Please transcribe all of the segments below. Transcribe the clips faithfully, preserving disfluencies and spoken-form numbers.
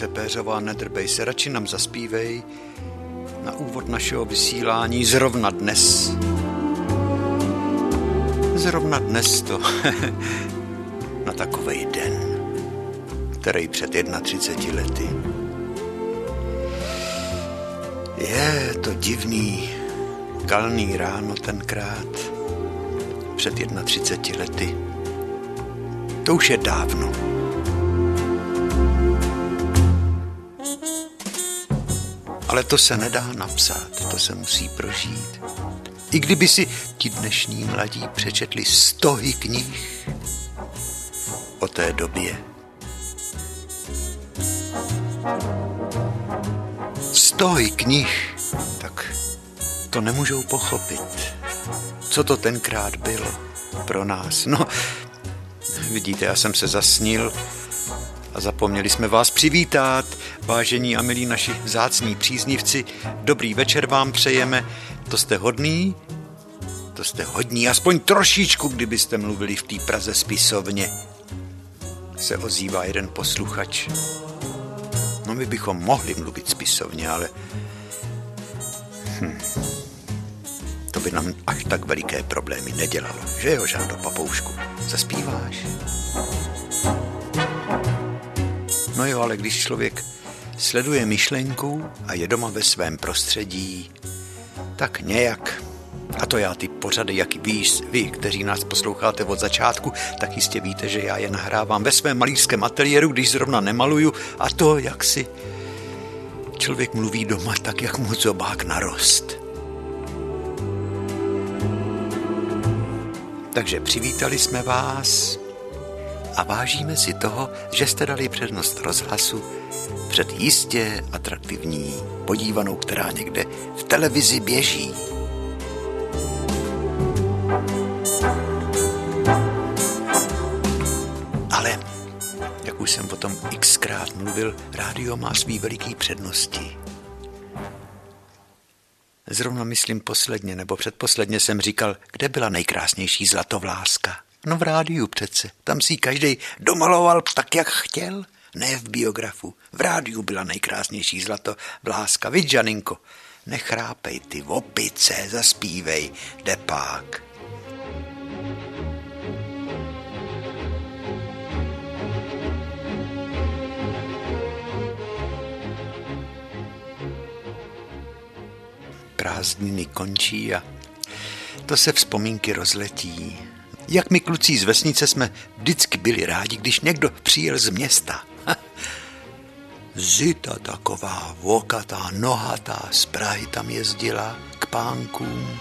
Radnice Péřová, nedrbej se, radši nám zazpívej na úvod našeho vysílání zrovna dnes. Zrovna dnes to na takovej den, který před třiceti jedna lety. Je to divný, kalný ráno tenkrát, před třiceti jedna lety. To už je dávno. Ale to se nedá napsat, to se musí prožít. I kdyby si ti dnešní mladí přečetli stohy knih o té době. Stohy knih, tak to nemůžou pochopit, co to tenkrát bylo pro nás. No, vidíte, já jsem se zasnil a zapomněli jsme vás přivítat, vážení a milí naši vzácní příznivci. Dobrý večer vám přejeme, to jste hodný, to jste hodní, aspoň trošičku, kdybyste mluvili v té Praze spisovně, se ozývá jeden posluchač. No, my bychom mohli mluvit spisovně, ale hm. to by nám až tak veliké problémy nedělalo, že jo, Žádo papoušku, zaspíváš? No jo, ale když člověk sleduje myšlenku a je doma ve svém prostředí, tak nějak, a to já ty pořady, jak víš, vy, kteří nás posloucháte od začátku, tak jistě víte, že já je nahrávám ve svém malířském ateliéru, když zrovna nemaluju, a to, jak si člověk mluví doma, tak jak mu zobák narost. Takže přivítali jsme vás a vážíme si toho, že jste dali přednost rozhlasu před jistě atraktivní podívanou, která někde v televizi běží. Ale, jak už jsem o tom xkrát mluvil, rádio má svý veliký přednosti. Zrovna myslím posledně, nebo předposledně jsem říkal, kde byla nejkrásnější zlatovláska. No v rádiu přece, tam si každej domaloval tak, jak chtěl. Ne v biografu, v rádiu byla nejkrásnější zlatovláska. Vidíš, Žaninko, nechrápej ty opice, zaspívej, depák. Prázdniny končí a to se vzpomínky rozletí. Jak my kluci z vesnice jsme vždycky byli rádi, když někdo přijel z města. Zita taková, vokatá, nohatá, z Prahy tam jezdila k pánkům.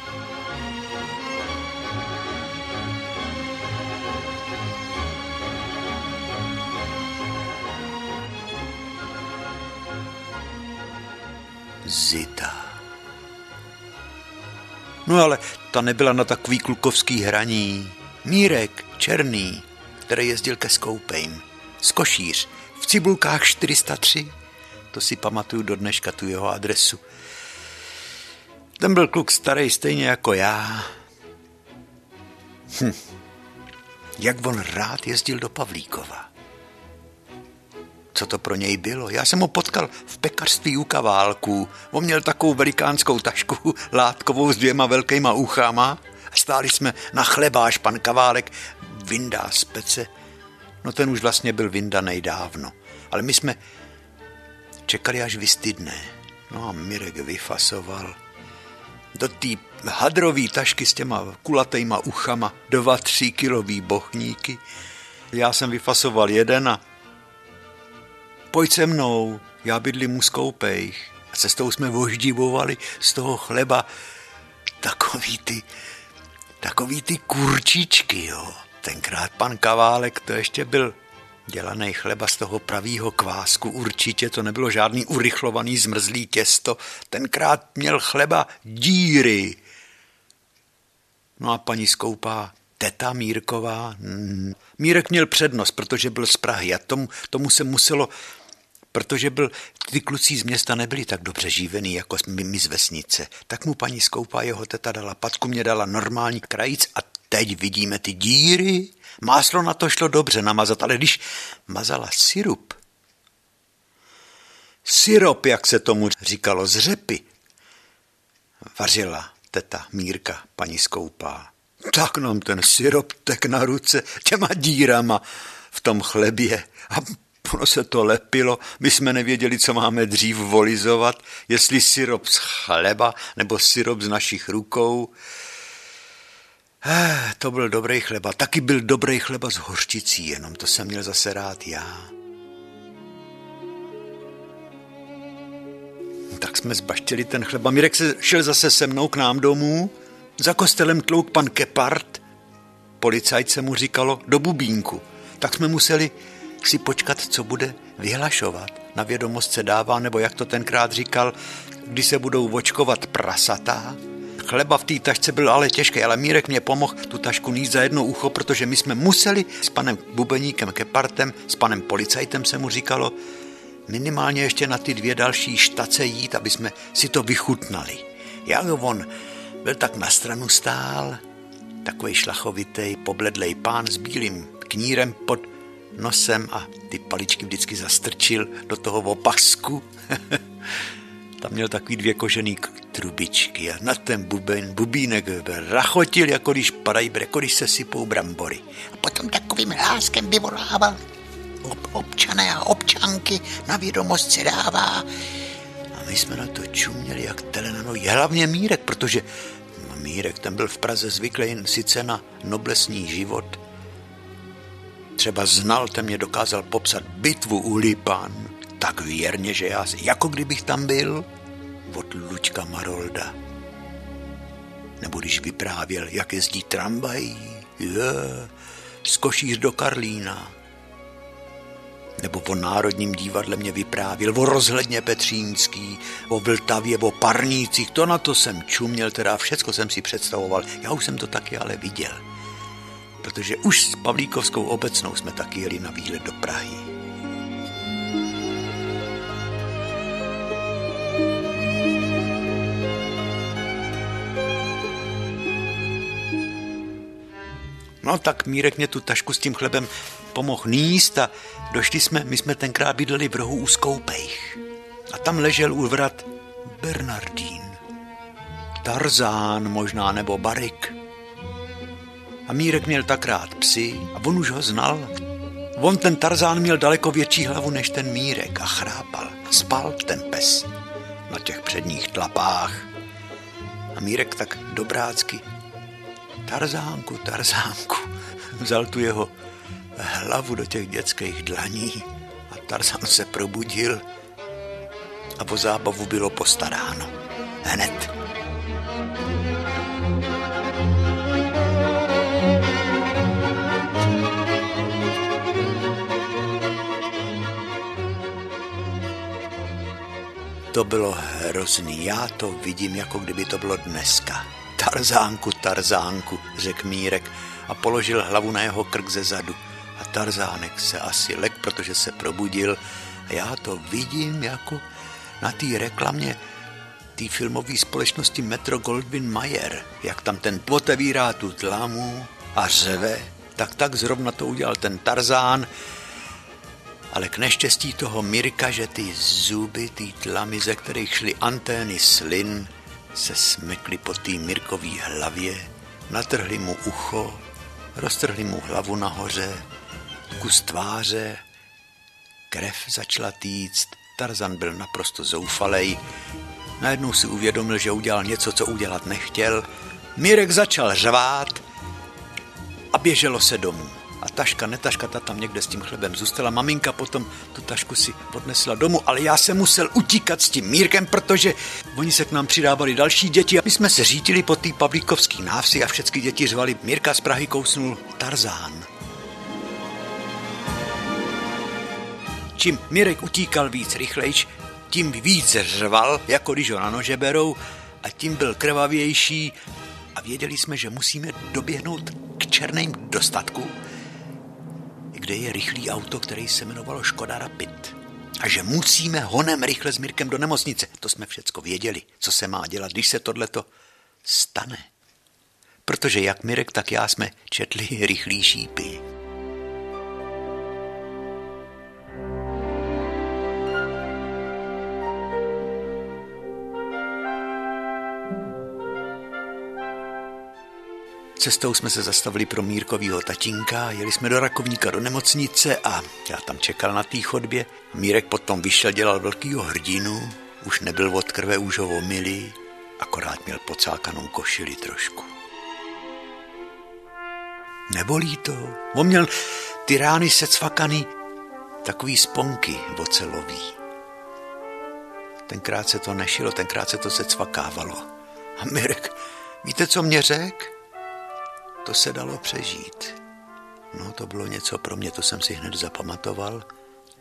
Zita. No ale ta nebyla na takový klukovský hraní. Mirek Černý, který jezdil ke skoupejm, z Košíř, v Cibulkách čtyři sta tři, to si pamatuju do dneška tu jeho adresu. Ten byl kluk starý stejně jako já. Hm. Jak on rád jezdil do Pavlíkova. Co to pro něj bylo? Já jsem ho potkal v pekařství u Kaválků. On měl takovou velikánskou tašku látkovou s dvěma velkýma uchama. Stáli jsme na chlebáš, pan Kaválek vyndá z pece. No ten už vlastně byl vyndanej dávno. Ale my jsme čekali, až vystydne. No a Mirek vyfasoval do té hadrové tašky s těma kulatejma uchama dva tříkilový bochníky. Já jsem vyfasoval jeden a pojď se mnou, já bydlím u skoupejch. A cestou jsme voždivovali z toho chleba takový ty Takový ty kurčičky, jo. Tenkrát pan Kaválek, to ještě byl dělaný chleba z toho pravýho kvásku. Určitě to nebylo žádný urychlovaný zmrzlý těsto. Tenkrát měl chleba díry. No a paní skoupá teta Mírková. Hmm. Mírek měl přednost, protože byl z Prahy. A tomu, tomu se muselo, protože byl, ty kluci z města nebyli tak dobře živený, jako my, my z vesnice. Tak mu paní skoupá jeho teta dala patku, mě dala normální krajíc a teď vidíme ty díry. Máslo na to šlo dobře namazat, ale když mazala sirup, syrop, jak se tomu říkalo, z řepy. Vařila teta Mírka, paní Skoupá. Tak nám ten syrop tek na ruce těma dírama v tom chlebě a ono se to lepilo. My jsme nevěděli, co máme dřív volizovat, jestli syrop z chleba nebo syrop z našich rukou. Eh, to byl dobrý chleba. Taky byl dobrý chleba s hořčicí, jenom to jsem měl zase rád já. Tak jsme zbaštili ten chleba. Mirek se šel zase se mnou k nám domů. Za kostelem tlouk pan Kepard, policajt se mu říkalo, do bubínku. Tak jsme museli si počkat, co bude vyhlašovat. Na vědomost se dává, nebo jak to tenkrát říkal, když se budou vočkovat prasatá. Chleba v té tašce byl ale těžký, ale Mírek mě pomohl tu tašku nést za jedno ucho, protože my jsme museli s panem Bubeníkem Kepartem, s panem policajtem se mu říkalo, minimálně ještě na ty dvě další štace jít, aby jsme si to vychutnali. Jak on byl tak na stranu stál, takovej šlachovitej, pobledlej pán s bílým knírem pod nosem a ty paličky vždycky zastrčil do toho opasku. Tam měl takový dvě kožený trubičky a na ten buben, bubínek rachotil, jako když padají, jako když se sypou brambory. A potom takovým hláskem vyvolával ob, občané a občanky, na vědomost se dává. A my jsme na to čuměli jak tele na nohy. Hlavně Mírek, protože no Mírek, ten byl v Praze zvyklý sice na noblesní život. Třeba znal, ten mě dokázal popsat bitvu u Lipan tak věrně, že já, jako kdybych tam byl, od Luďka Marolda. Nebo když vyprávěl, jak jezdí tramvají, yeah, z Košíř do Karlína. Nebo o Národním divadle mě vyprávěl, o rozhledně Petřínský, o Vltavě, o Parnících, to na to jsem čuměl, teda všecko jsem si představoval, já už jsem to taky ale viděl. Protože už s Pavlíkovskou obecnou jsme taky jeli na výlet do Prahy. No tak Mírek mě tu tašku s tím chlebem pomohl níst a došli jsme, my jsme tenkrát bydleli v rohu u Skoupejch. A tam ležel u vrat Bernardín, Tarzán možná, nebo Barik. A Mírek měl tak rád psy a on už ho znal. On ten Tarzán měl daleko větší hlavu než ten Mírek a chrápal. Spal ten pes na těch předních tlapách. A Mírek tak dobrácky, Tarzánku, Tarzánku, vzal tu jeho hlavu do těch dětských dlaní a Tarzán se probudil a po zábavu bylo postaráno. Hned. To bylo hrozný, já to vidím, jako kdyby to bylo dneska. Tarzánku, Tarzánku, řekl Mírek a položil hlavu na jeho krk ze zadu. A Tarzánek se asi lek, protože se probudil. A já to vidím jako na té reklamě té filmové společnosti Metro-Goldwyn-Mayer. Jak tam ten otevírá tu tlamu a řeve, tak tak zrovna to udělal ten Tarzán. Ale k neštěstí toho Mirka, že ty zuby, ty tlamy, ze kterých šly antény slin, se smekli po té Mirkové hlavě, natrhli mu ucho, roztrhli mu hlavu nahoře, kus tváře, krev začala týct, Tarzan byl naprosto zoufalej, najednou si uvědomil, že udělal něco, co udělat nechtěl, Mirek začal řvát a běželo se domů. A taška, netaška, ta tam někde s tím chlebem zůstala. Maminka potom tu tašku si odnesla domů, ale já jsem musel utíkat s tím Mírkem, protože oni se k nám přidávali další děti. A my jsme se řítili po té Pavlíkovský návsi a všechny děti řvali. Mirka z Prahy kousnul Tarzán. Čím Mirek utíkal víc rychlejš, tím víc řval, jako když ho na nože berou, a tím byl krvavější. A věděli jsme, že musíme doběhnout k Černým dostatku, kde je rychlý auto, který se jmenovalo Škoda Rapid. A že musíme honem rychle s Mirkem do nemocnice. To jsme všecko věděli, co se má dělat, když se tohleto stane. Protože jak Mirek, tak já jsme četli Rychlý šípy. Cestou jsme se zastavili pro Mírkovýho tatínka, jeli jsme do Rakovníka do nemocnice a já tam čekal na té chodbě. Mírek potom vyšel, dělal velkýho hrdinu, už nebyl od krve, už ho omily, akorát měl pocákanou košili trošku. Nebolí to, on měl ty rány secvakany, takový sponky ocelový. Tenkrát se to nešilo, tenkrát se to secvakávalo. A Mirek, víte, co mě řek? To se dalo přežít. No, to bylo něco pro mě, to jsem si hned zapamatoval.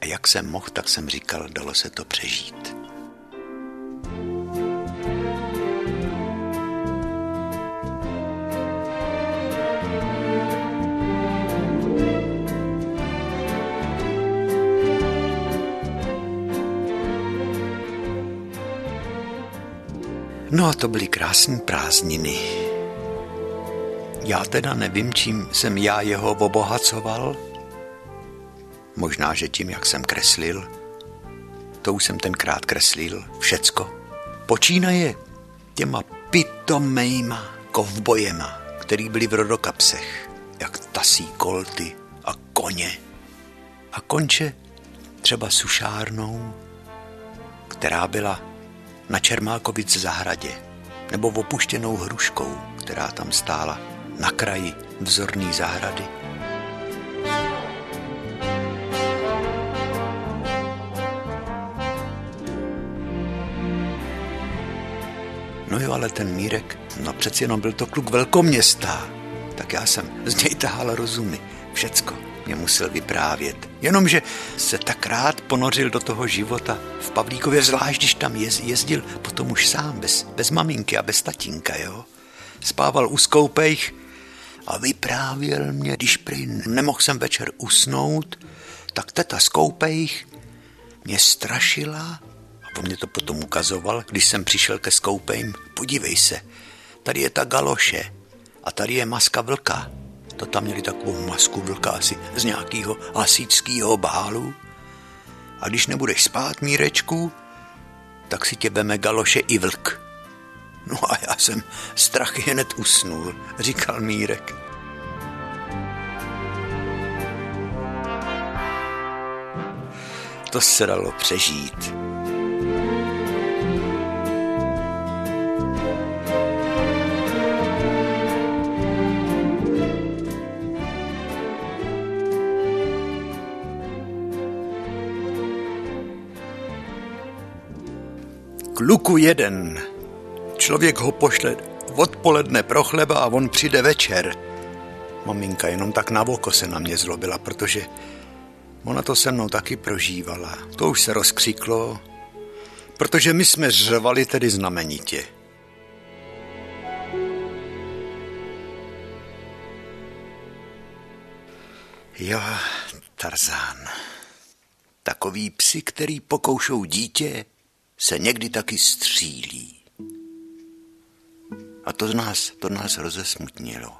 A jak jsem mohl, tak jsem říkal, dalo se to přežít. No a to byly krásné prázdniny. Já teda nevím, čím jsem já jeho obohacoval. Možná, že tím, jak jsem kreslil. To už jsem tenkrát kreslil všecko. Počínaje těma pitomejma kovbojema, který byli v rodokapsech, jak tasí kolty a koně. A konče třeba sušárnou, která byla na Čermákovic zahradě, nebo opuštěnou hruškou, která tam stála na kraji vzorné zahrady. No jo, ale ten Mírek, no přeci jenom byl to kluk velkoměsta, tak já jsem z něj tahal rozumy, všecko mě musel vyprávět. Jenomže se tak rád ponořil do toho života v Pavlíkově, zvlášť když tam jezdil potom už sám, bez, bez maminky a bez tatínka, jo. Spával u skoupejch a vyprávěl mě, když prý nemohl jsem večer usnout, tak teta z koupejch mě strašila a on mě to potom ukazoval, když jsem přišel ke skoupejím. Podívej se, tady je ta galoše a tady je maska vlka. To tam měli takovou masku vlka asi z nějakého hasičského bálu. A když nebudeš spát, Mírečku, tak si tě veme galoše i vlk. No a já jsem strach hned usnul, říkal Mírek. To se dalo přežít. Kluku jeden. Člověk ho pošle odpoledne pro chleba a on přijde večer. Maminka jenom tak na oko se na mě zlobila, protože ona to se mnou taky prožívala. To už se rozkřiklo, protože my jsme řvali tedy znamenitě. Jo, Tarzán. Takový psi, který pokoušou dítě, se někdy taky střílí. A to nás, to nás rozesmutnilo.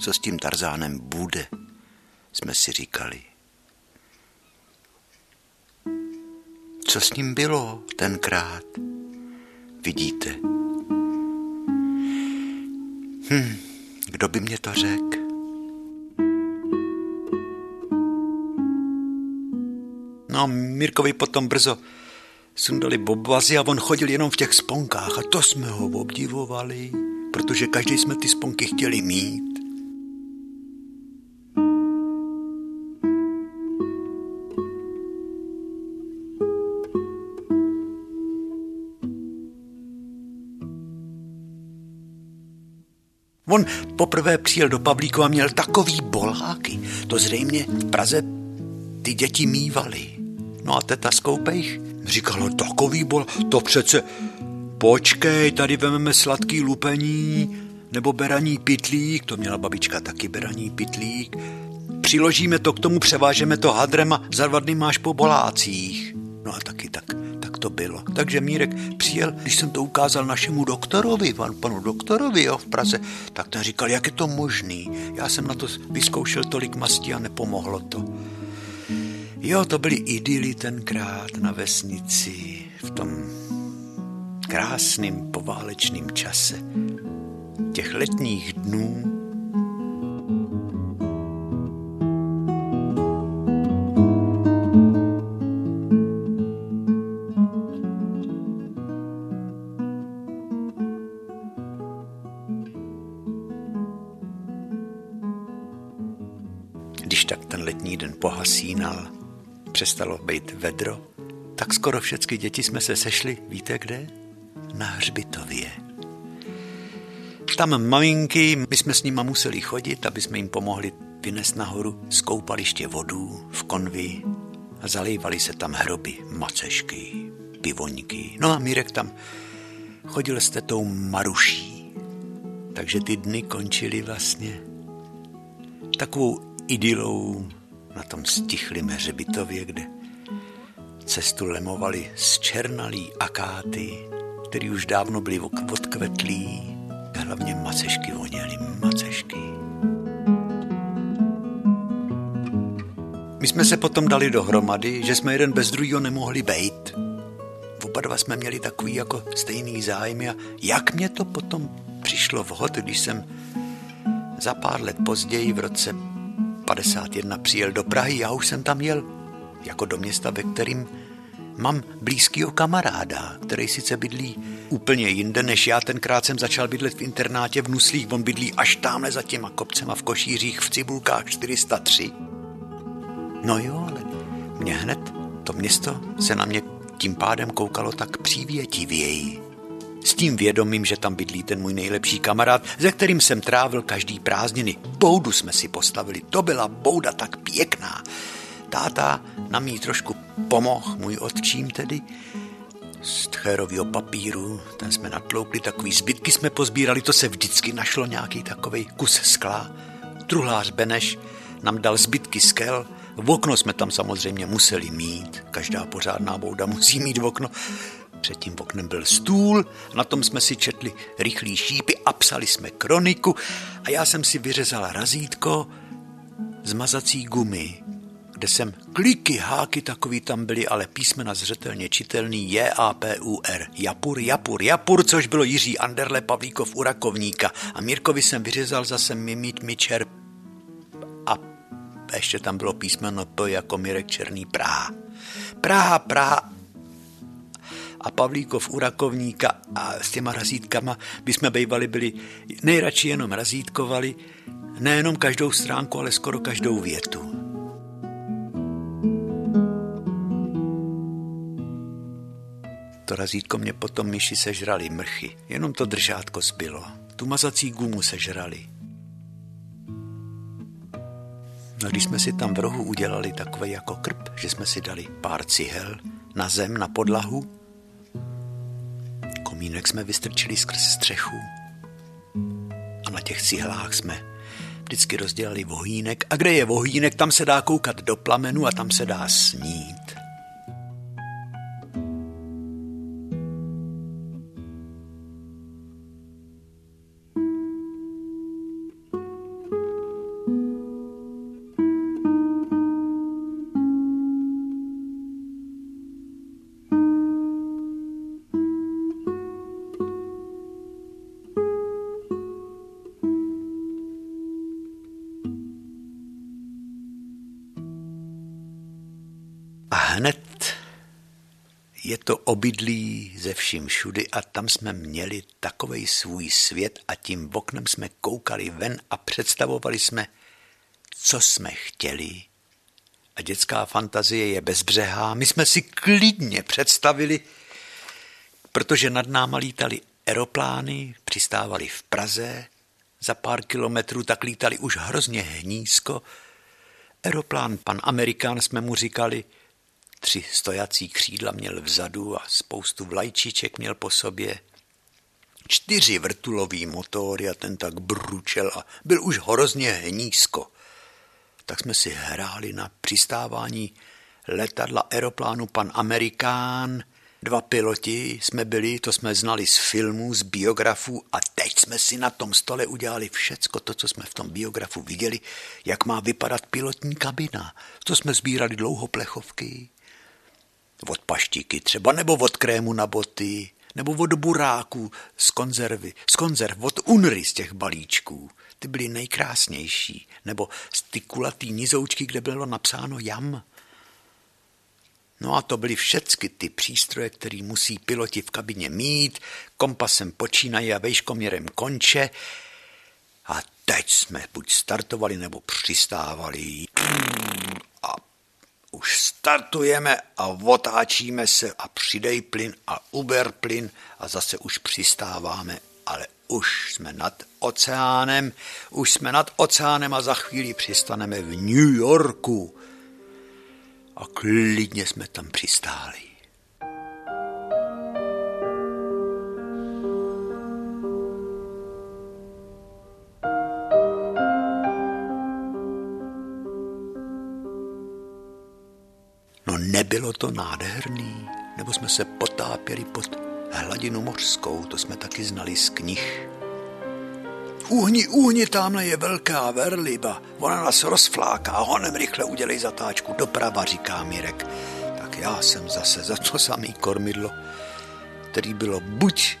Co s tím Tarzánem bude, jsme si říkali. Co s ním bylo tenkrát? Vidíte. Hm, kdo by mě to řekl? No, Mirkovi potom brzo sundali bobvazy a on chodil jenom v těch sponkách a to jsme ho obdivovali, protože každý jsme ty sponky chtěli mít. On poprvé přijel do Pavlíku a měl takový boláky, to zřejmě v Praze ty děti mývaly. No a teta z koupejch říkala, takový bol, to přece, počkej, tady vememe sladký lupení nebo beraní pitlík, to měla babička taky beraní pitlík, přiložíme to k tomu, převážeme to hadrem a za dva dny máš po bolácích. No a taky tak, tak to bylo. Takže Mírek přijel, když jsem to ukázal našemu doktorovi, panu doktorovi, jo, v Praze, tak ten říkal, jak je to možný, já jsem na to vyzkoušel tolik mastí a nepomohlo to. Jo, to byly idyly tenkrát na vesnici, v tom krásným poválečným čase těch letních dnů, když tak ten letní den pohasínal, přestalo být vedro, tak skoro všechny děti jsme se sešli, víte kde? Na hřbitově. Tam maminky, my jsme s nima museli chodit, aby jsme jim pomohli vynést nahoru z koupaliště vodu v konvi a zalejvaly se tam hroby, macešky, pivoňky. No a Mirek tam chodil s tetou Maruší, takže ty dny končily vlastně takovou idylou na tom stichlém hřbitově, kde cestu lemovali zčernalí akáty, který už dávno byly odkvetlí, hlavně macešky voněly, macešky. My jsme se potom dali dohromady, že jsme jeden bez druhého nemohli bejt. Oba dva jsme měli takový jako stejný zájmy a jak mě to potom přišlo vhod, když jsem za pár let později v roce padesát jedna přijel do Prahy, já už jsem tam jel jako do města, ve kterým mám blízkýho kamaráda, který sice bydlí úplně jinde než já, tenkrát jsem začal bydlet v internátě v Nuslích, on bydlí až tamhle za těma kopcema v Košířích v Cibulkách čtyři sta tři. No jo, ale mě hned to město se na mě tím pádem koukalo tak přívětivěji. S tím vědomím, že tam bydlí ten můj nejlepší kamarád, se kterým jsem trávil každý prázdniny. Boudu jsme si postavili, to byla bouda tak pěkná. Táta na mě trošku pomohl, můj otčím tedy, z tchérovýho papíru, ten jsme natloukli, takový zbytky jsme pozbírali, to se vždycky našlo nějaký takovej kus skla. Truhlář Beneš nám dal zbytky skel, v okno jsme tam samozřejmě museli mít, každá pořádná bouda musí mít v okno. Před tím oknem byl stůl, na tom jsme si četli rychlý šípy a psali jsme kroniku a já jsem si vyřezal razítko z mazací gumy, kde jsem kliky, háky takový tam byly, ale písmena zřetelně čitelný J A P U R, Japur, Japur, Japur, což bylo Jiří Anderle Pavlíkov u Rakovníka a Mirkovi jsem vyřezal zase Mimit Mičer a ještě tam bylo písmeno P jako Mirek Černý Praha. Praha, Praha a Pavlíkov u Rakovníka a s těma razítkama bychom bejvali byli nejradši jenom razítkovali, nejenom každou stránku, ale skoro každou větu. To razítko mě potom myši sežrali mrchy, jenom to držátko zbylo. Tu mazací gumu sežrali. No když jsme si tam v rohu udělali takový jako krb, že jsme si dali pár cihel na zem, na podlahu, komínek jsme vystrčili skrz střechu a na těch cihlách jsme vždycky rozdělali vohýnek a kde je vohýnek, tam se dá koukat do plamenu a tam se dá snít. Hned je to obydlí ze vším všudy a tam jsme měli takovej svůj svět a tím oknem jsme koukali ven a představovali jsme, co jsme chtěli. A dětská fantazie je bezbřehá. My jsme si klidně představili, protože nad náma lítaly aeroplány, přistávali v Praze, za pár kilometrů tak lítali už hrozně hnízko. Aeroplán pan Amerikán jsme mu říkali, tři stojací křídla měl vzadu a spoustu vlajčiček měl po sobě. Čtyři vrtulový motory a ten tak bručel a byl už hrozně hnízko. Tak jsme si hráli na přistávání letadla aeroplánu pan Amerikán. Dva piloti jsme byli, to jsme znali z filmů, z biografů a teď jsme si na tom stole udělali všecko to, co jsme v tom biografu viděli, jak má vypadat pilotní kabina. To jsme sbírali dlouho plechovky. Od paštíky třeba, nebo od krému na boty, nebo od buráků z konzervy, z konzerv, od Unry z těch balíčků. Ty byly nejkrásnější, nebo z ty kulatý nizoučky, kde bylo napsáno jam. No a to byly všecky ty přístroje, které musí piloti v kabině mít, kompasem počínají a vejškoměrem konče. A teď jsme buď startovali, nebo přistávali. A už startujeme a otáčíme se a přidej plyn a uber plyn a zase už přistáváme, ale už jsme nad oceánem, už jsme nad oceánem a za chvíli přistaneme v New Yorku. A klidně jsme tam přistáli. No nebylo to nádherný, nebo jsme se potápěli pod hladinu mořskou, to jsme taky znali z knih. Uhni, uhni, tamhle je velká verliba, ona nás rozfláká, honem rychle udělej zatáčku doprava, říká Mirek. Tak já jsem zase za to samý kormidlo, který bylo buď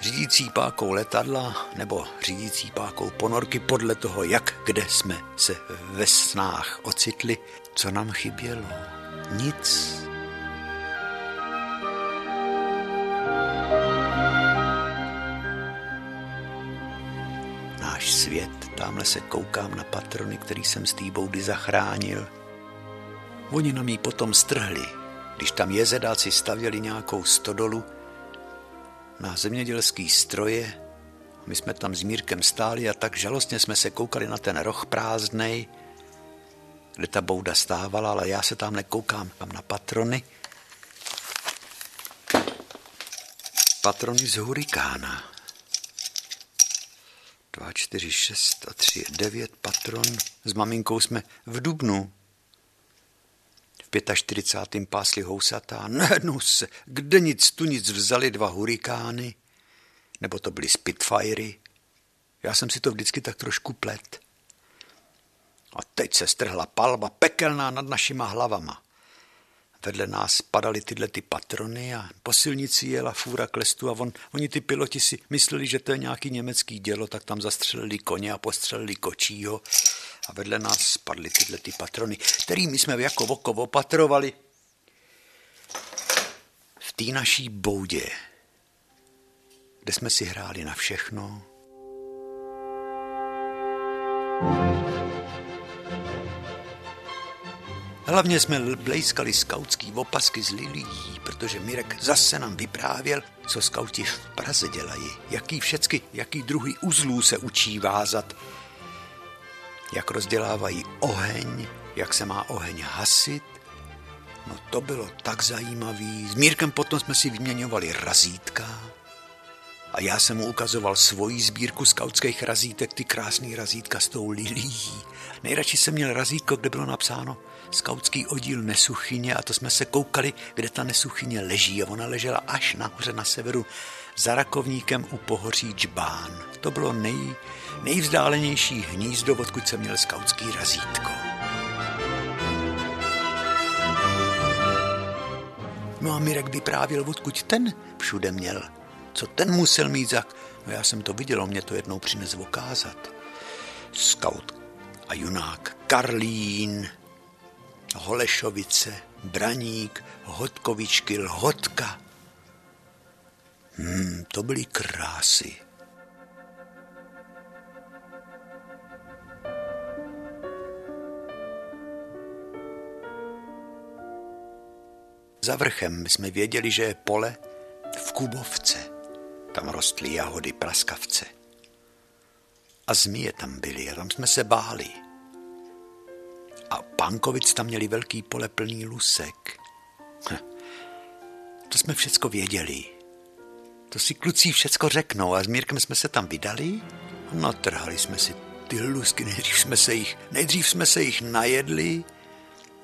řídící pákou letadla, nebo řídící pákou ponorky, podle toho, jak kde jsme se ve snách ocitli. Co nám chybělo? Nic. Náš svět, tamhle se koukám na patrony, který jsem z té boudy zachránil. Oni nám ji potom strhli, když tam jezedáci stavěli nějakou stodolu na zemědělský stroje. My jsme tam s Mírkem stáli a tak žalostně jsme se koukali na ten roh prázdnej, kde ta bouda stávala, ale já se tamhle koukám tam na patrony. Patrony z hurikána. dva, čtyři, šest a tři, devět patron. S maminkou jsme v dubnu v čtyřicátém pátém pásli housatá. Najednou se kde nic tu nic vzali dva hurikány, nebo to byly Spitfiry. Já jsem si to vždycky tak trošku plet. A teď se strhla palba pekelná nad našima hlavama. Vedle nás padaly tyhle ty patrony a po silnici jela fůra k lestu a on, oni ty piloti si mysleli, že to je nějaký německý dělo, tak tam zastřelili koně a postřelili kočího a vedle nás spadly tyhle ty patrony, kterými jsme jako oko opatrovali v té naší boudě, kde jsme si hráli na všechno. Hlavně jsme blejskali skautský opasky z lilií, protože Mirek zase nám vyprávěl, co skauti v Praze dělají, jaký všecky, jaký druhý uzlů se učí vázat, jak rozdělávají oheň, jak se má oheň hasit. No to bylo tak zajímavý. S Mírkem potom jsme si vyměňovali razítka a já jsem mu ukazoval svoji sbírku skautských razítek, ty krásný razítka s tou lilií. Nejradši jsem měl razítko, kde bylo napsáno skautský oddíl Nesuchyně a to jsme se koukali, kde ta Nesuchyně leží a ona ležela až nahoře na severu za rakovníkem u pohoří Džbán. To bylo nej, nejvzdálenější hnízdo, odkud jsem měl skautský razítko. No a Mirek vyprávěl, odkud ten všude měl. Co ten musel mít za... No já jsem to viděl, mě to jednou přines okázat. Skaut a junák Karlín, Holešovice, Braník, Hodkovičky, Lhotka. Hmm, to byly krásy. Za vrchem jsme věděli, že je pole v Kubovce. Tam rostly jahody, praskavce. A zmije tam byly a tam jsme se báli. A Pankovic tam měli velký pole plný lusek. Hm. To jsme všecko věděli. To si kluci všecko řeknou a s Mírkem jsme se tam vydali a natrhali jsme si ty lusky. Nejdřív jsme se jich, nejdřív jsme se jich najedli.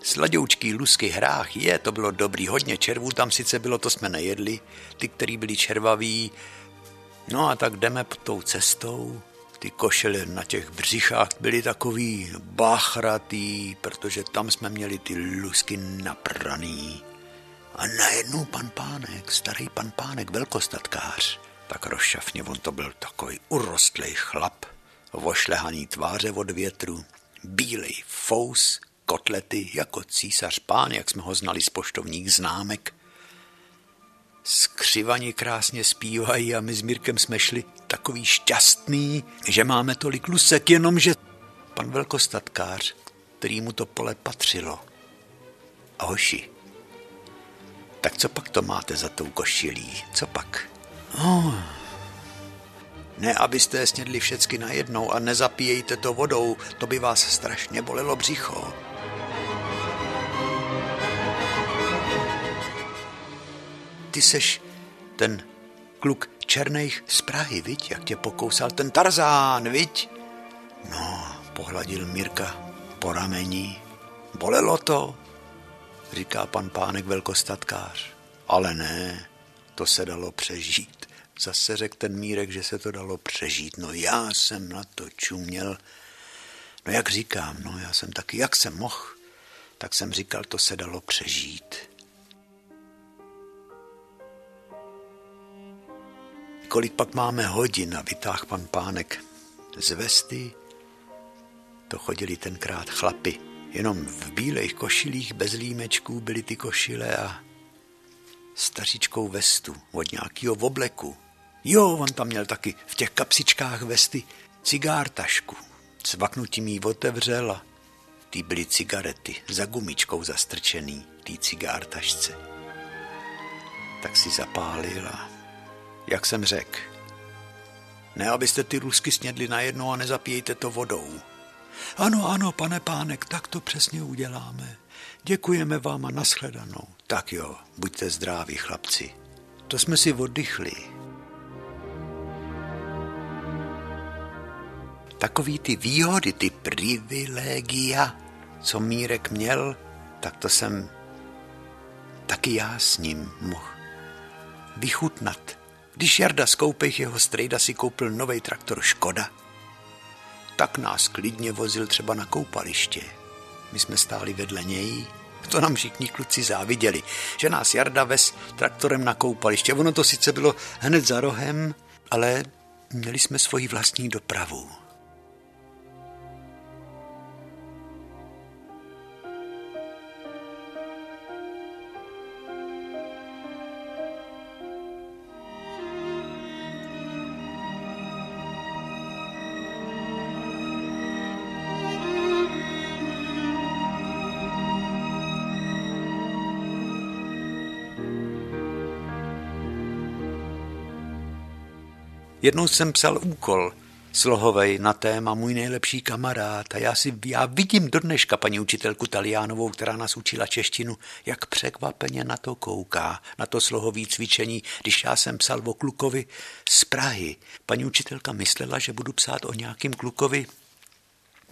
Sladoučký lusky hrách, je, to bylo dobrý. Hodně červů tam sice bylo, to jsme nejedli. Ty, který byli červaví. No a tak jdeme tou cestou. Ty košele na těch břichách byly takový bachratý, protože tam jsme měli ty lusky napraný. A najednou pan Pánek, starý pan Pánek, velkostatkář, tak rozšafně, on to byl takový urostlej chlap, vošlehaný tváře od větru, bílej fous, kotlety, jako císař pán, jak jsme ho znali z poštovních známek. skřivaně krásně zpívají a my s Mirkem jsme šli takový šťastný, že máme tolik lusek, jenomže pan velkostatkář, který mu to pole patřilo. A hoši, tak co pak to máte za tou košilí? Co pak? Oh. Ne, abyste je snědli všecky najednou a nezapíjejte to vodou, to by vás strašně bolelo břicho. Ty seš ten kluk Černejch z Prahy, viď? Jak tě pokousal ten Tarzán, viď? No, pohladil Mirka po rameni. Bolelo to, říká pan Pánek velkostatkář. Ale ne, to se dalo přežít. Zase řekl ten Mírek, že se to dalo přežít. No já jsem na to čuměl. No jak říkám, no já jsem taky, jak jsem mohl, tak jsem říkal, to se dalo přežít. Kolik pak máme hodin a vytáhl pan Pánek z vesty, to chodili tenkrát chlapi. Jenom v bílejch košilích bez límečků byly ty košile a staříčkou vestu od nějakého obleku. Jo, on tam měl taky v těch kapsičkách vesty cigártašku. Cvaknutím jí otevřel a ty byly cigarety za gumičkou zastrčený tý cigártašce. Tak si zapálil a jak jsem řekl, ne, abyste ty rusky snědli najednou a nezapijejte to vodou. Ano, ano, pane Pánek, tak to přesně uděláme. Děkujeme vám a nashledanou. Tak jo, buďte zdraví, chlapci. To jsme si oddychli. Takový ty výhody, ty privilegia, co Mírek měl, tak to jsem taky já s ním mohl vychutnat. Když Jarda z Koupejch, jeho strejda, si koupil nový traktor Škoda, tak nás klidně vozil třeba na koupaliště. My jsme stáli vedle něj, to nám všichni kluci záviděli, že nás Jarda vez traktorem na koupaliště. Ono to sice bylo hned za rohem, ale měli jsme svoji vlastní dopravu. Jednou jsem psal úkol slohovej na téma Můj nejlepší kamarád a já, si, já vidím do dneška paní učitelku Taliánovou, která nás učila češtinu, jak překvapeně na to kouká, na to slohový cvičení. Když já jsem psal o klukovi z Prahy, paní učitelka myslela, že budu psát o nějakým klukovi,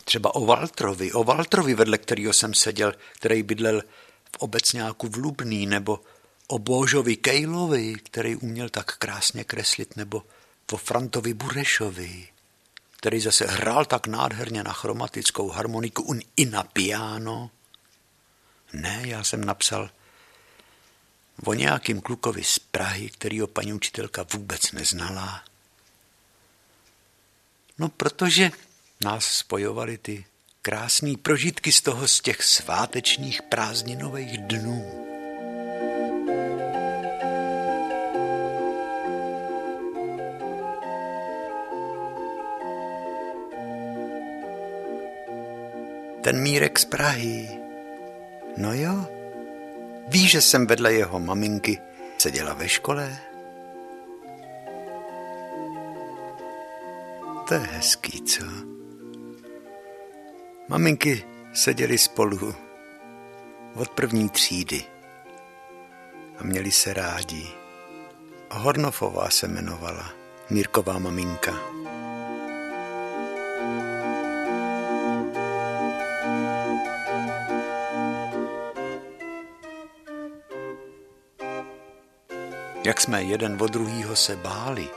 třeba o Valtrovi, o Valtrovi, vedle kterého jsem seděl, který bydlel v obecňáku v Lubný, nebo o Božovi Kejlovi, který uměl tak krásně kreslit, nebo o Frantovi Burešovi, který zase hrál tak nádherně na chromatickou harmoniku i na piano. Ne, já jsem napsal o nějakým klukovi z Prahy, kterýho paní učitelka vůbec neznala. No, protože nás spojovaly ty krásné prožitky z toho, z těch svátečních prázdninových dnů. Ten Mírek z Prahy. No jo, víš, že jsem vedle jeho maminky seděla ve škole? To je hezký, co? Maminky seděly spolu od první třídy a měli se rádi. Hornofová se jmenovala, Mírková maminka. Jak jsme jeden od druhýho se báli.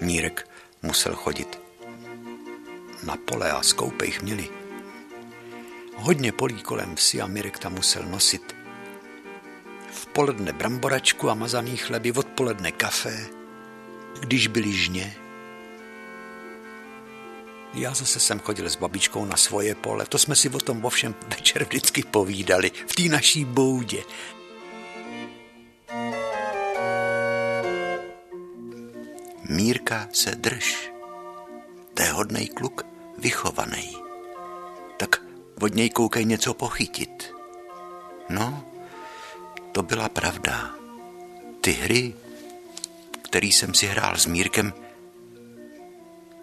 Mírek musel chodit na pole a z Koupejch měli hodně polí kolem vsi a Mírek tam musel nosit v poledne bramboračku a mazaný chleby, odpoledne kafe, když byly žně. Já zase jsem chodil s babičkou na svoje pole, to jsme si o tom ovšem večer vždycky povídali v té naší boudě. Mírka, se drž. To je hodnej kluk, vychovanej. Tak od něj koukej něco pochytit. No, to byla pravda. Ty hry, který jsem si hrál s Mírkem,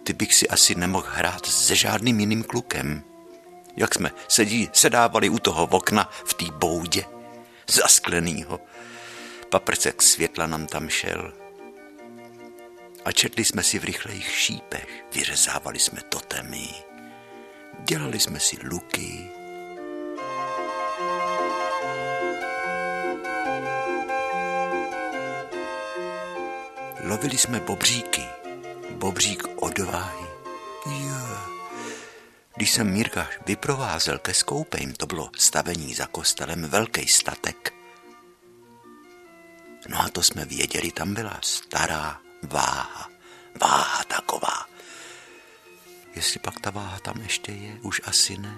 ty bych si asi nemohl hrát se žádným jiným klukem. Jak jsme sedí, sedávali u toho okna v té boudě, zasklenýho. Paprcek světla nám tam šel. A četli jsme si v rychlejch šípech, vyřezávali jsme totemy, dělali jsme si luky. Lovili jsme bobříky, bobřík odváhy. Yeah. Když jsem Mírka vyprovázel ke skoupejm, to bylo stavení za kostelem, velký statek. No a to jsme věděli, tam byla stará váha, váha taková. Jestli pak ta váha tam ještě je, už asi ne.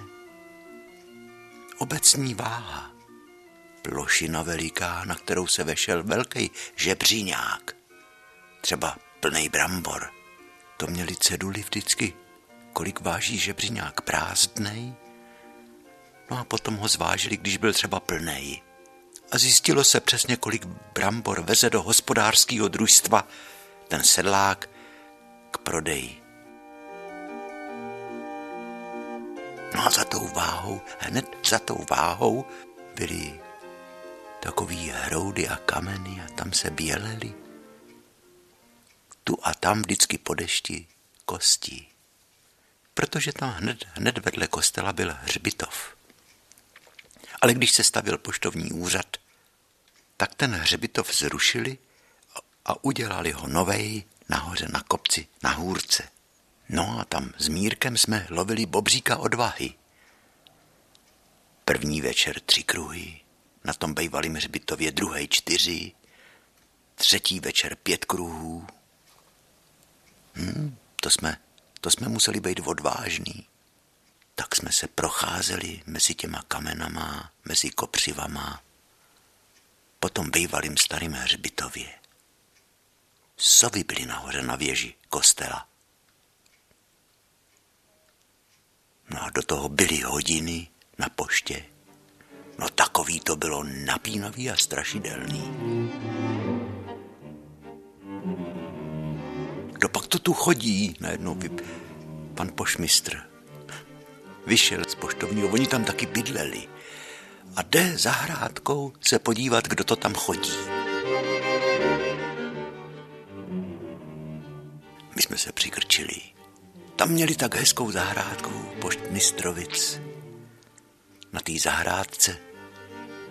Obecní váha, plošina veliká, na kterou se vešel velký žebříňák, třeba plnej brambor. To měli ceduly vždycky, kolik váží žebříňák prázdnej. No a potom ho zvážili, když byl třeba plnej. A zjistilo se přesně, kolik brambor veze do hospodářského družstva ten sedlák k prodeji. No a za tou váhou, hned za tou váhou byly takový hroudy a kameny a tam se bělely. Tu a tam vždycky po dešti kosti. Protože tam hned, hned vedle kostela byl hřbitov. Ale když se stavil poštovní úřad, tak ten hřbitov zrušili a udělali ho novej nahoře na kopci, na hůrce. No a tam s Mírkem jsme lovili bobříka odvahy. První večer tři kruhy, na tom bejvalým hřbitově druhý čtyři, třetí večer pět kruhů. Hmm, to jsme, to jsme museli být odvážný. Tak jsme se procházeli mezi těma kamenama, mezi kopřivama, potom bývalým starým hřbitově. Sovy byly nahoře na věži kostela. No a do toho byly hodiny na poště. No takový to bylo napínavý a strašidelný. Kdo pak to tu chodí? Najednou vyp... pan poštmistr vyšel z poštovního, oni tam taky bydleli. A jde zahrádkou se podívat, kdo to tam chodí. My jsme se přikrčili. Tam měli tak hezkou zahrádku Poštmistrovic. Na té zahrádce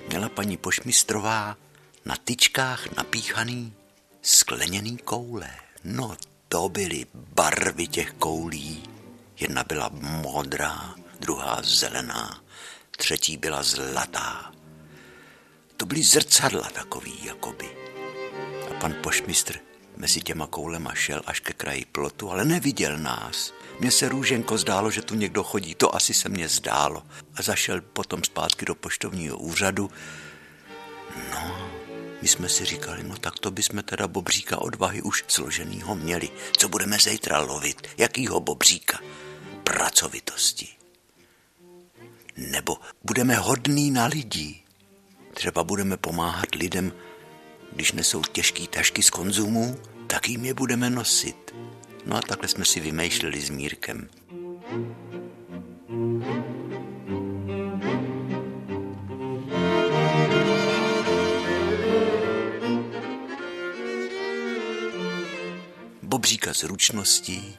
měla paní Poštmistrová na tyčkách napíchaný skleněný koule. No to byly barvy těch koulí. Jedna byla modrá, druhá zelená, třetí byla zlatá. To byly zrcadla takový, jakoby. A pan poštmistr mezi těma koulema šel až ke kraji plotu, ale neviděl nás. Mně se růženko zdálo, že tu někdo chodí, to asi se mně zdálo. A zašel potom zpátky do poštovního úřadu. No, my jsme si říkali, no tak to bychom teda bobříka odvahy už složenýho měli. Co budeme zítra lovit? Jakýho bobříka? Pracovitosti. Nebo budeme hodný na lidi. Třeba budeme pomáhat lidem, když nesou těžký tašky z konzumů, tak jim je budeme nosit. No a takhle jsme si vymýšleli s Mírkem. Bobříka z ručností,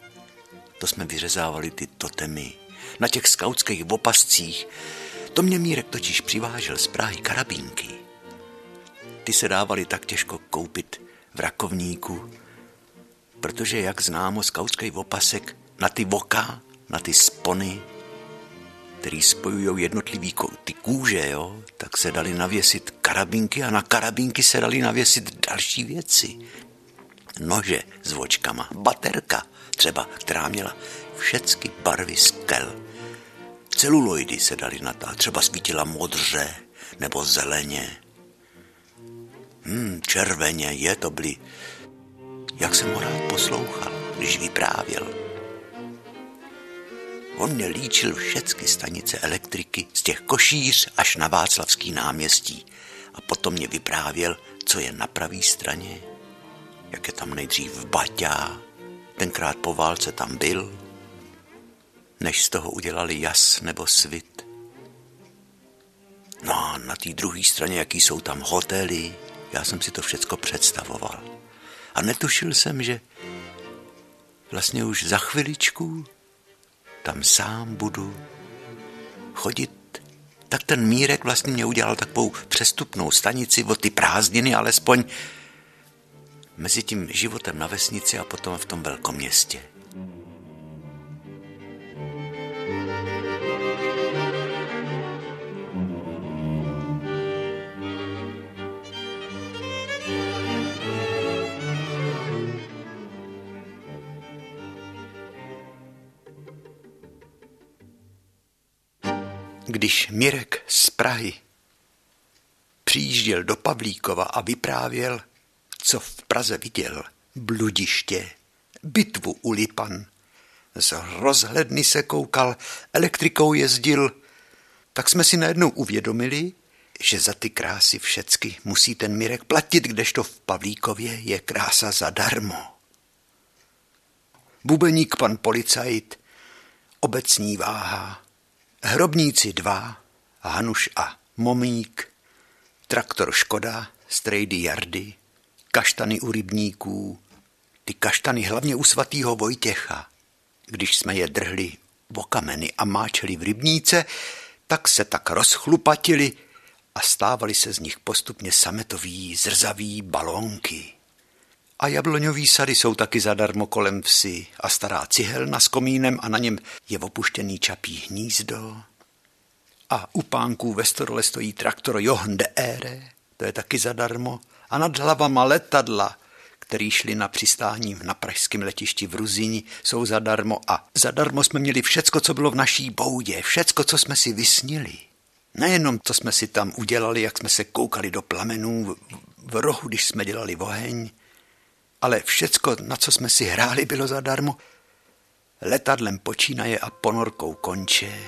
to jsme vyřezávali ty totemy. Na těch skautských opascích, to mě Mírek totiž přivážel z Prahy karabínky. Ty se dávaly tak těžko koupit v Rakovníku, protože, jak známo, skautský opasek na ty voka, na ty spony, který spojují jednotlivý kou, ty kůže, jo, tak se dali navěsit karabínky a na karabínky se dali navěsit další věci. Nože s vočkama, baterka třeba, která měla všecky barvy skel. Celuloidy se daly natát, třeba svítila modře nebo zeleně. Hmm, červeně, je to byly, jak jsem ho rád poslouchal, když vyprávěl. On mě líčil všechny stanice elektriky z těch Košíř až na Václavský náměstí a potom mě vyprávěl, co je na pravý straně, jak je tam nejdřív Baťa, tenkrát po válce tam byl, než z toho udělali jas nebo Svit. No a na té druhé straně, jaký jsou tam hotely, já jsem si to všecko představoval. A netušil jsem, že vlastně už za chviličku tam sám budu chodit. Tak ten Mírek vlastně mě udělal takovou přestupnou stanici od ty prázdniny, alespoň mezi tím životem na vesnici a potom v tom velkoměstě. Když Mirek z Prahy přijížděl do Pavlíkova a vyprávěl, co v Praze viděl, bludiště, bitvu u Lipan, z rozhledny se koukal, elektrikou jezdil, tak jsme si najednou uvědomili, že za ty krásy všecky musí ten Mirek platit, kdežto v Pavlíkově je krása zadarmo. Bubeník pan policajt, obecní váha, Hrobníci dva, Hanuš a Momík, traktor Škoda, strejdy Jardy, kaštany u rybníků, ty kaštany hlavně u svatýho Vojtěcha. Když jsme je drhli o kameny a máčeli v rybníce, tak se tak rozchlupatili a stávaly se z nich postupně sametový, zrzaví balónky. A jabloňový sady jsou taky zadarmo kolem vsi a stará cihelna s komínem a na něm je opuštěný čapí hnízdo. A u pánků ve Storole stojí traktor John Deere, to je taky zadarmo. A nad hlavama letadla, který šli na přistání na pražském letišti v Ruzyni, jsou zadarmo. A zadarmo jsme měli všecko, co bylo v naší boudě, všecko, co jsme si vysnili. Nejenom, co jsme si tam udělali, jak jsme se koukali do plamenů v rohu, když jsme dělali oheň, ale všecko, na co jsme si hráli, bylo zadarmo. Letadlem počínaje a ponorkou konče.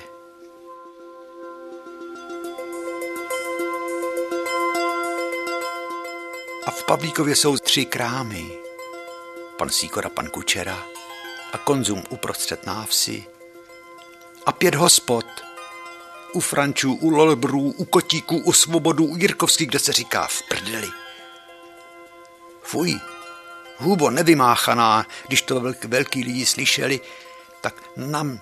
A v Pavlíkově jsou tři krámy. Pan Sýkora, pan Kučera a Konzum uprostřed návsi. A pět hospod. U Frančů, u Lolbrů, u Kotíků, u Svobodů, u Jirkovských, kde se říká v prdeli. Fuj. Hubo nevymáchaná, když to velk, velký lidi slyšeli, tak nám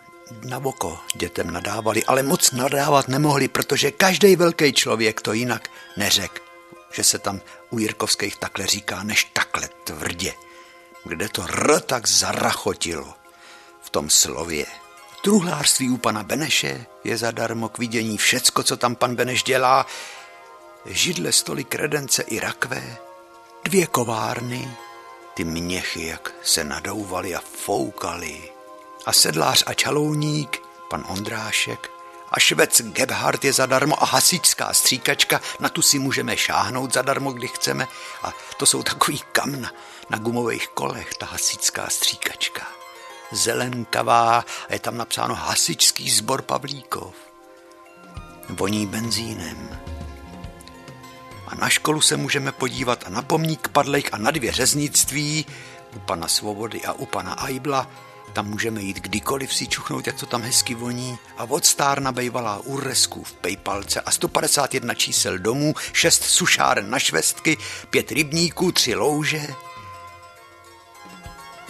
na oko dětem nadávali, ale moc nadávat nemohli, protože každý velký člověk to jinak neřekl, že se tam u Jirkovských takhle říká, než takhle tvrdě, kde to r tak zarachotilo v tom slově. Truhlářství u pana Beneše je zadarmo k vidění, všecko, co tam pan Beneš dělá, židle, stoly, kredence i rakve, dvě kovárny, ty měchy, jak se nadouvali a foukali. A sedlář a čalouník, pan Ondrášek, a švec Gebhardt je zadarmo a hasičská stříkačka, na tu si můžeme šáhnout zadarmo, kdy chceme. A to jsou takový kamna na gumových kolech, ta hasičská stříkačka. Zelenkavá a je tam napsáno Hasičský sbor Pavlíkov. Voní benzínem. A na školu se můžeme podívat a na pomník padlejch a na dvě řeznictví u pana Svobody a u pana Ajbla. Tam můžeme jít kdykoliv si čuchnout, jak to tam hezky voní. A od stárna bejvalá u Resků v Pejpalce a sto padesát jedna čísel domů, šest sušáren na švestky, pět rybníků, tři louže.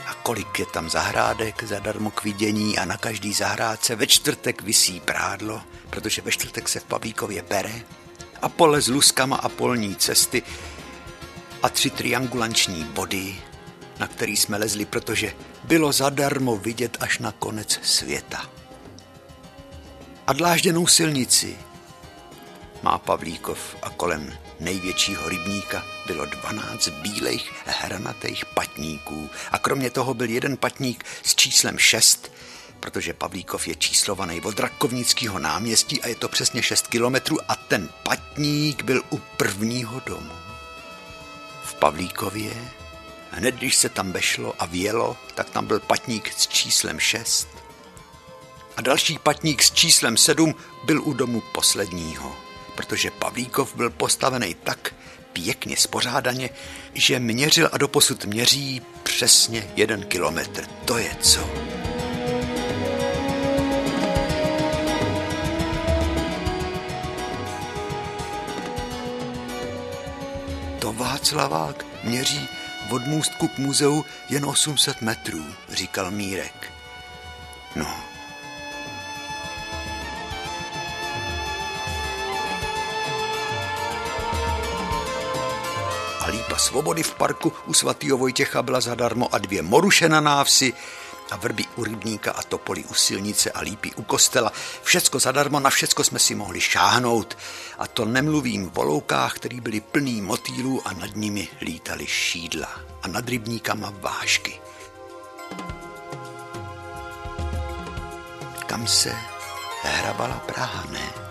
A kolik je tam zahrádek zadarmo k vidění a na každý zahrádce ve čtvrtek visí prádlo, protože ve čtvrtek se v Pavlíkově pere. A pole s luskama a polní cesty a tři triangulanční body, na který jsme lezli, protože bylo zadarmo vidět až na konec světa. A dlážděnou silnici má Pavlíkov a kolem největšího rybníka bylo dvanáct bílejch hranatých patníků a kromě toho byl jeden patník s číslem šest, protože Pavlíkov je číslovaný od Rakovnického náměstí a je to přesně šest kilometrů a ten patník byl u prvního domu. V Pavlíkově Hned když se tam vešlo a vjelo, tak tam byl patník s číslem šest a další patník s číslem sedm byl u domu posledního, protože Pavlíkov byl postavený tak pěkně spořádaně, že měřil a doposud měří přesně jeden kilometr. To je co. To Václavák měří od můstku k muzeu jen osm set metrů, říkal Mírek. No. A lípa svobody v parku u svatýho Vojtěcha byla zadarmo a dvě moruše na návsi a vrby u rybníka a topoly u silnice a lípy u kostela. Všecko zadarmo, na všecko jsme si mohli šáhnout. A to nemluvím o loukách, který byly plný motýlů a nad nimi lítaly šídla a nad rybníkama vážky. Kam se hrabala Praha, ne?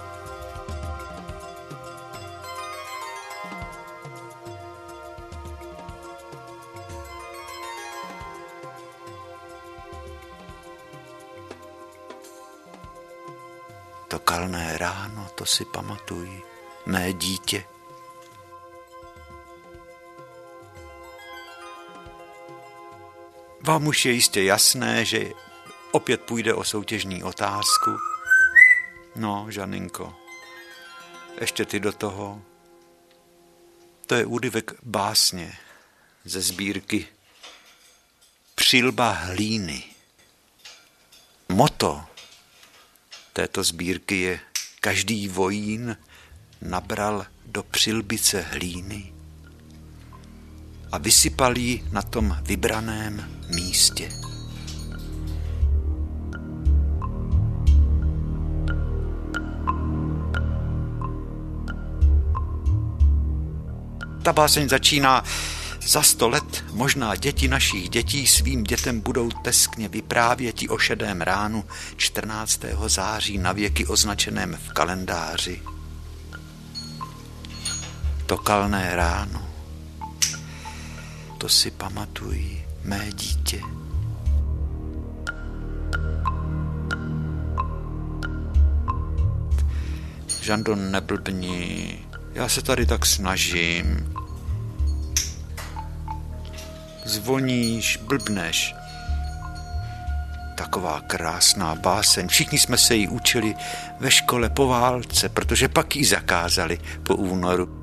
To kalné ráno, to si pamatuj, mé dítě. Vám už je jistě jasné, že opět půjde o soutěžní otázku. No, Žaninko, ještě ty do toho. To je úryvek básně ze sbírky Přilba hlíny. Motto této sbírky je: každý vojín nabral do přilbice hlíny a vysypal ji na tom vybraném místě. Ta báseň začíná: za sto let možná děti našich dětí svým dětem budou teskně vyprávěti o šedém ránu čtrnáctého září na věky označeném v kalendáři. To kalné ráno, to si pamatuj, mé dítě. Žando, neblbni, já se tady tak snažím. Zvoníš, blbneš. Taková krásná báseň. Všichni jsme se ji učili ve škole po válce, protože pak ji zakázali po únoru.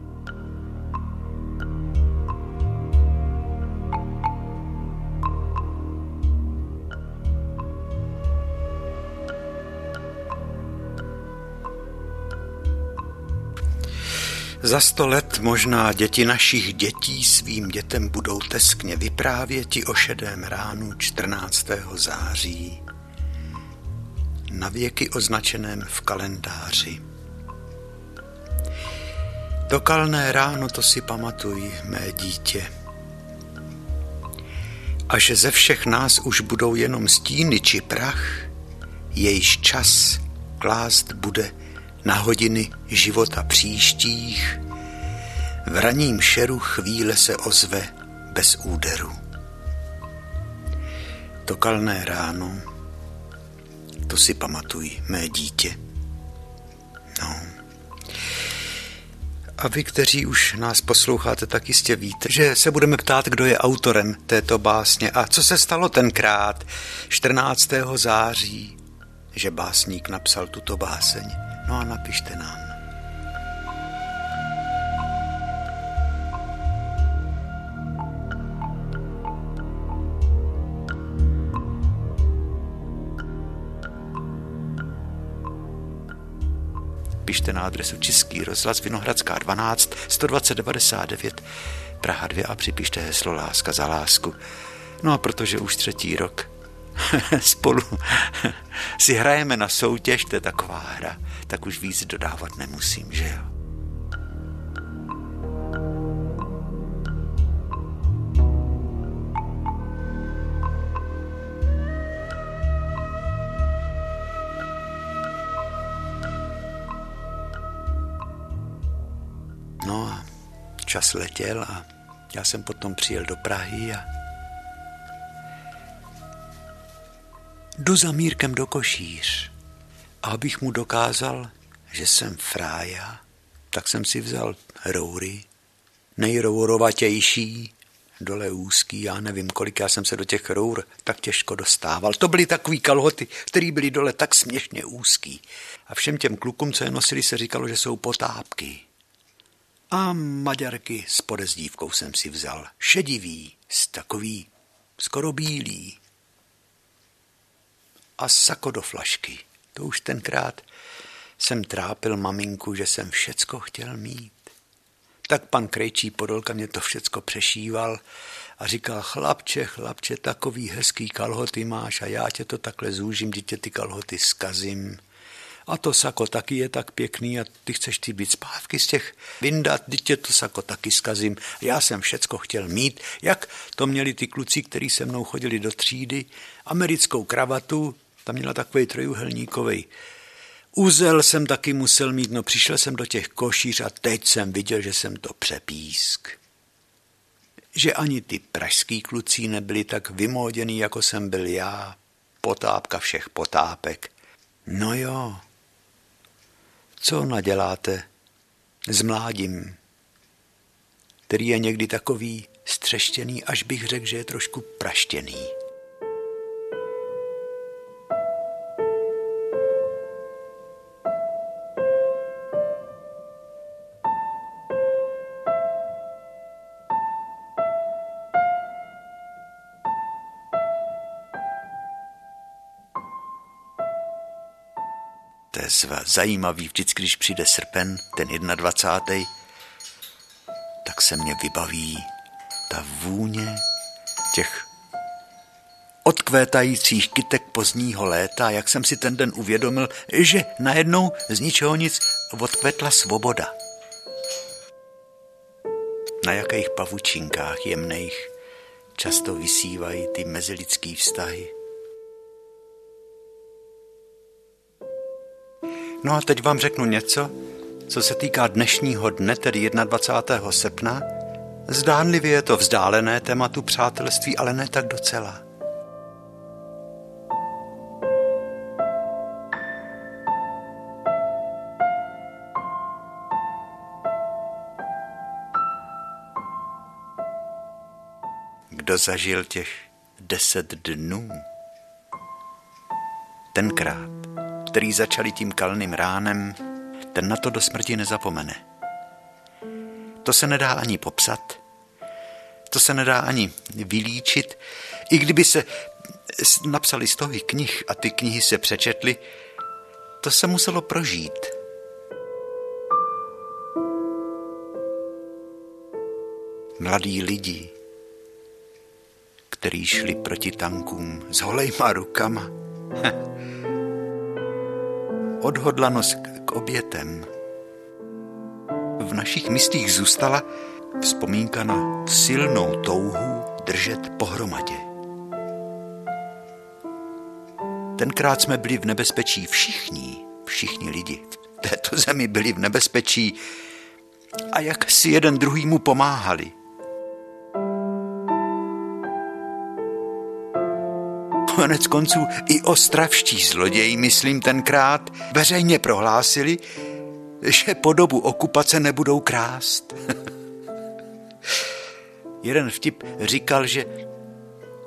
Za sto let možná děti našich dětí svým dětem budou teskně vyprávěti o šedém ránu čtrnáctého září na věky označeném v kalendáři. To kalné ráno, to si pamatuj, mé dítě. Až ze všech nás už budou jenom stíny či prach, jejž čas klást bude na hodiny života příštích, v raním šeru chvíle se ozve bez úderu. To kalné ráno, to si pamatuj, mé dítě. No. A vy, kteří už nás posloucháte, tak jistě víte, že se budeme ptát, kdo je autorem této básně a co se stalo tenkrát čtrnáctého září, že básník napsal tuto báseň. No a napište nám. Pište na adresu Český rozhlas, Vinohradská dvanáct, sto dvacet devadesát devět, Praha dva a připište heslo Láska za lásku. No a protože už třetí rok spolu si hrajeme na soutěž, to je taková hra, tak už víc dodávat nemusím, že jo? No a čas letěl a Já jsem potom přijel do Prahy a jdu za Mírkem do košíř. A abych mu dokázal, že jsem frája, tak jsem si vzal roury, nejrourovatější, dole úzký, já nevím kolik, já jsem se do těch rour tak těžko dostával. To byly takový kalhoty, které byly dole tak směšně úzký. A všem těm klukům, co je nosili, se říkalo, že jsou potápky. A maďarky s podezdívkou jsem si vzal. Šedivý, takový skoro bílý. A sako do flašky. To už tenkrát jsem trápil maminku, že jsem všecko chtěl mít. Tak pan Krejčí Podolka mě to všecko přešíval a říkal, chlapče, chlapče, takový hezký kalhoty máš a já tě to takhle zúžím, dítě, ty kalhoty zkazím. A to sako taky je tak pěkný a ty chceš ty být spávky z těch vyndat, dítě, to sako taky zkazím. Já jsem všecko chtěl mít, jak to měli ty kluci, kteří se mnou chodili do třídy, americkou kravatu, tam měla takovej trojuhelníkovej uzel jsem taky musel mít, no přišel jsem do těch košíř a teď jsem viděl, že jsem to přepísk. Že ani ty pražský kluci nebyli tak vymóděný, jako jsem byl já, potápka všech potápek. No jo, co naděláte s mládím, který je někdy takový střeštěný, až bych řekl, že je trošku praštěný. Zajímavý, vždycky, když přijde srpen, ten dvacátý první, tak se mě vybaví ta vůně těch odkvétajících kytek pozdního léta, jak jsem si ten den uvědomil, že najednou z ničeho nic odkvetla svoboda. Na jakých pavučinkách jemných často vysívají ty mezilidský vztahy. No a teď vám řeknu něco, co se týká dnešního dne, tedy dvacátého prvního srpna. Zdánlivě je to vzdálené tématu přátelství, ale ne tak docela. Kdo zažil těch deset dnů? Tenkrát, který začali tím kalným ránem, ten na to do smrti nezapomene. To se nedá ani popsat, to se nedá ani vylíčit. I kdyby se napsali stovky knih a ty knihy se přečetly, to se muselo prožít. Mladí lidi, kteří šli proti tankům s holejma rukama, odhodlanost k obětem. V našich myslích zůstala vzpomínka na silnou touhu držet pohromadě. Tenkrát jsme byli v nebezpečí všichni, všichni lidi v této zemi byli v nebezpečí a jak si jeden druhýmu pomáhali. Konec konců i ostravští zloději, myslím tenkrát, veřejně prohlásili, že po dobu okupace nebudou krást. Jeden vtip říkal, že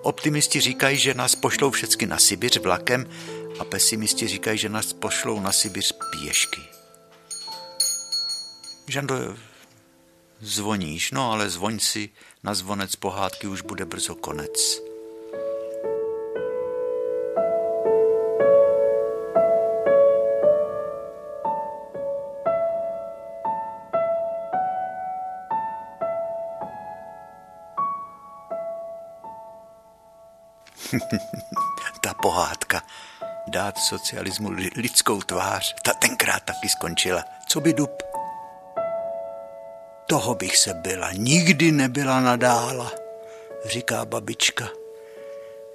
optimisti říkají, že nás pošlou všechny na Sibiř vlakem a pesimisti říkají, že nás pošlou na Sibiř pěšky. Žando, zvoníš, no ale zvoň si, na zvonec pohádky už bude brzo konec. Ta pohádka dát socialismu lidskou tvář, ta tenkrát taky skončila. Co by dub? Toho bych se byla, nikdy nebyla nadála, říká babička.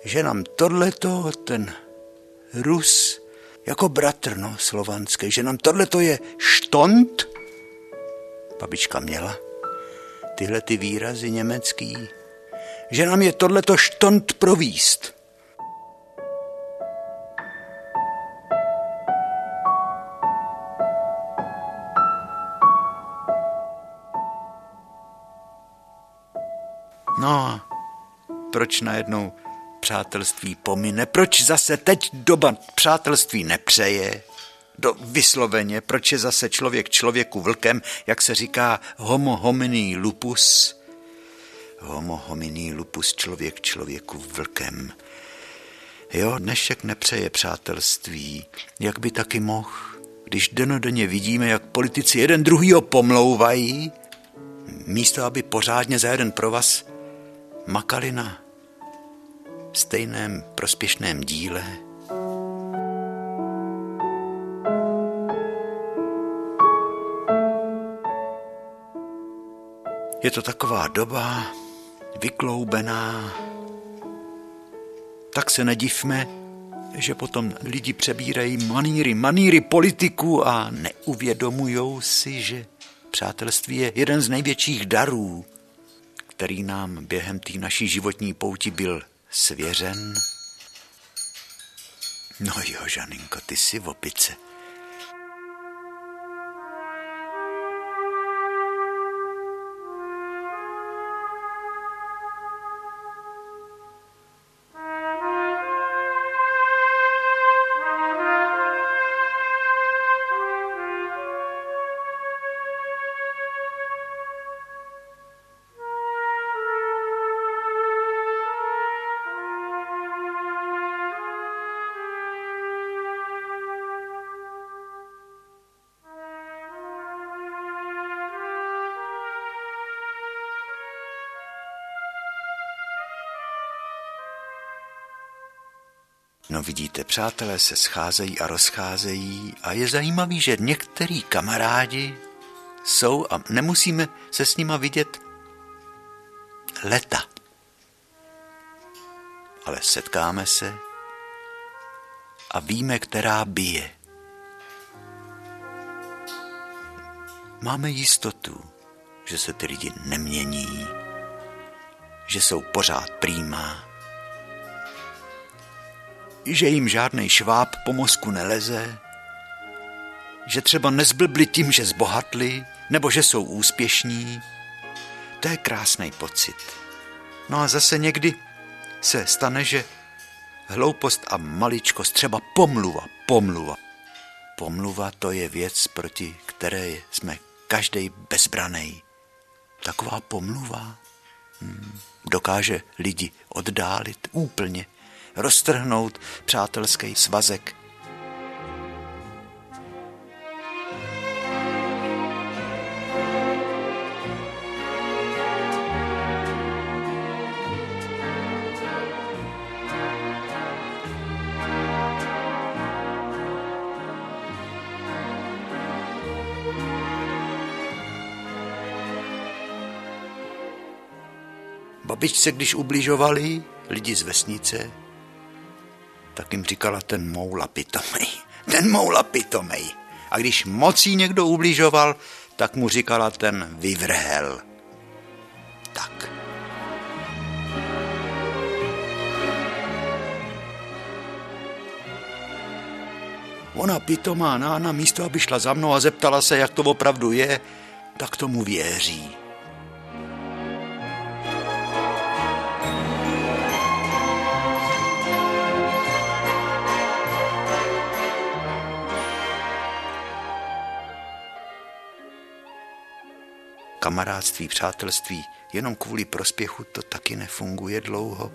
Že nám tohleto, ten Rus, jako bratr no, slovanský, že nám tohleto je štont, babička měla, tyhle ty výrazy německý, že nám je tohleto štont províst. No, proč najednou přátelství pomine? Proč zase teď doba přátelství nepřeje? Do, vysloveně, proč je zase člověk člověku vlkem, jak se říká homo homini lupus? Homo homini lupus, člověk člověku vlkem. Jo, dnešek nepřeje přátelství, jak by taky mohl, když denodenně vidíme, jak politici jeden druhýho pomlouvají, místo aby pořádně za jeden provaz makali na stejném prospěšném díle. Je to taková doba vykloubená. Tak se nedivme, že potom lidi přebírají maníry, maníry politiků a neuvědomujou si, že přátelství je jeden z největších darů, který nám během té naší životní pouti byl svěřen. No jo, Žaninko, ty jsi v opice. No vidíte, přátelé se scházejí a rozcházejí a je zajímavý, že některý kamarádi jsou a nemusíme se s nima vidět leta. Ale setkáme se a víme, která bije. Máme jistotu, že se ty lidi nemění, že jsou pořád prýmá, že jim žádnej šváb po mozku neleze, že třeba nezblbli tím, že zbohatli, nebo že jsou úspěšní. To je krásný pocit. No a zase někdy se stane, že hloupost a maličkost, třeba pomluva, pomluva. Pomluva to je věc, proti které jsme každej bezbranej. Taková pomluva hmm, dokáže lidi oddálit úplně, roztrhnout přátelský svazek. Babičce, když ubližovali lidi z vesnice, tak jim říkala ten moula pitomej, ten moula pitomej. A když mocí někdo ubližoval, tak mu říkala ten vyvrhel. Tak. Ona pitomá nána, místo aby šla za mnou a zeptala se, jak to opravdu je, tak tomu věří. Kamarádství, přátelství, jenom kvůli prospěchu to taky nefunguje dlouho.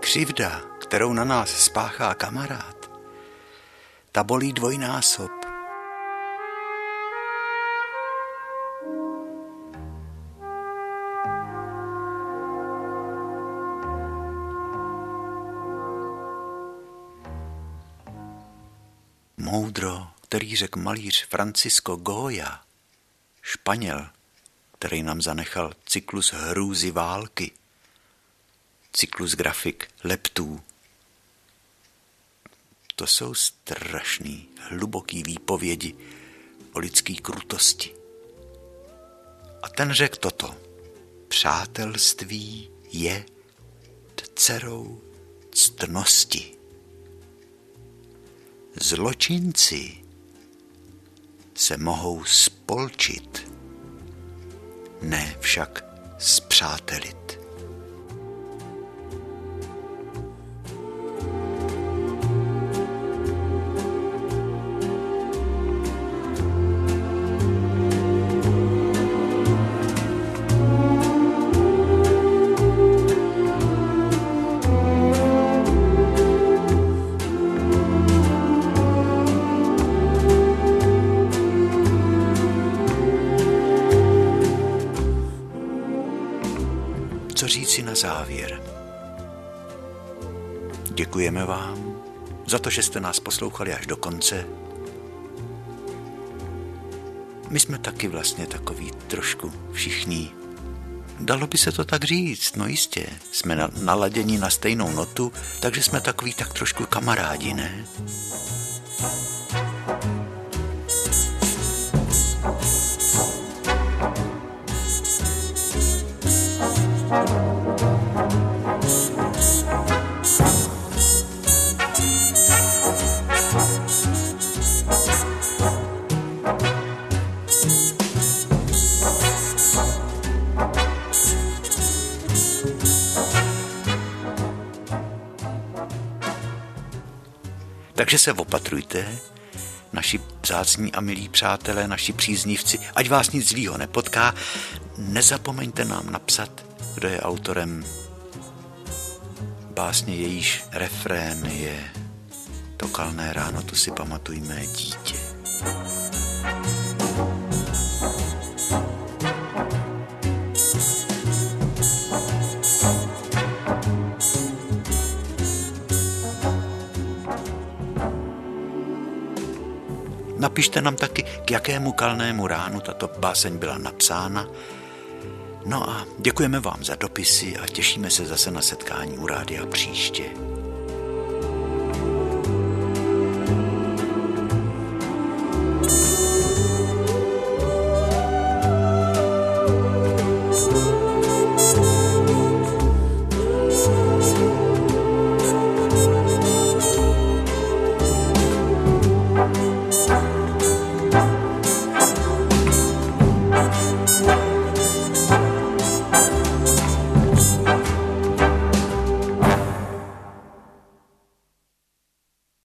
Křivda, kterou na nás spáchá kamarád, ta bolí dvojnásob. Moudro, který řekl malíř Francisco Goya, Španěl, který nám zanechal cyklus hrůzy války, cyklus grafik leptů, To jsou strašný, hluboký výpovědi o lidský krutosti. A ten řekl toto. Přátelství je dcerou ctnosti. Zločinci se mohou spolčit, ne však spřátelit. Závěr. Děkujeme vám za to, že jste nás poslouchali až do konce. My jsme taky vlastně takoví trošku všichni. Dalo by se to tak říct, no jistě. Jsme naladěni na stejnou notu, takže jsme takoví tak trošku kamarádi, ne? Takže se opatrujte, naši vzácní a milí přátelé, naši příznivci, ať vás nic zlýho nepotká, nezapomeňte nám napsat, kdo je autorem básně, jejíž refrén je To kalné ráno, tu si pamatuj mé dítě. Napište nám taky, k jakému kalnému ránu tato báseň byla napsána. No a děkujeme vám za dopisy a těšíme se zase na setkání u rádia příště.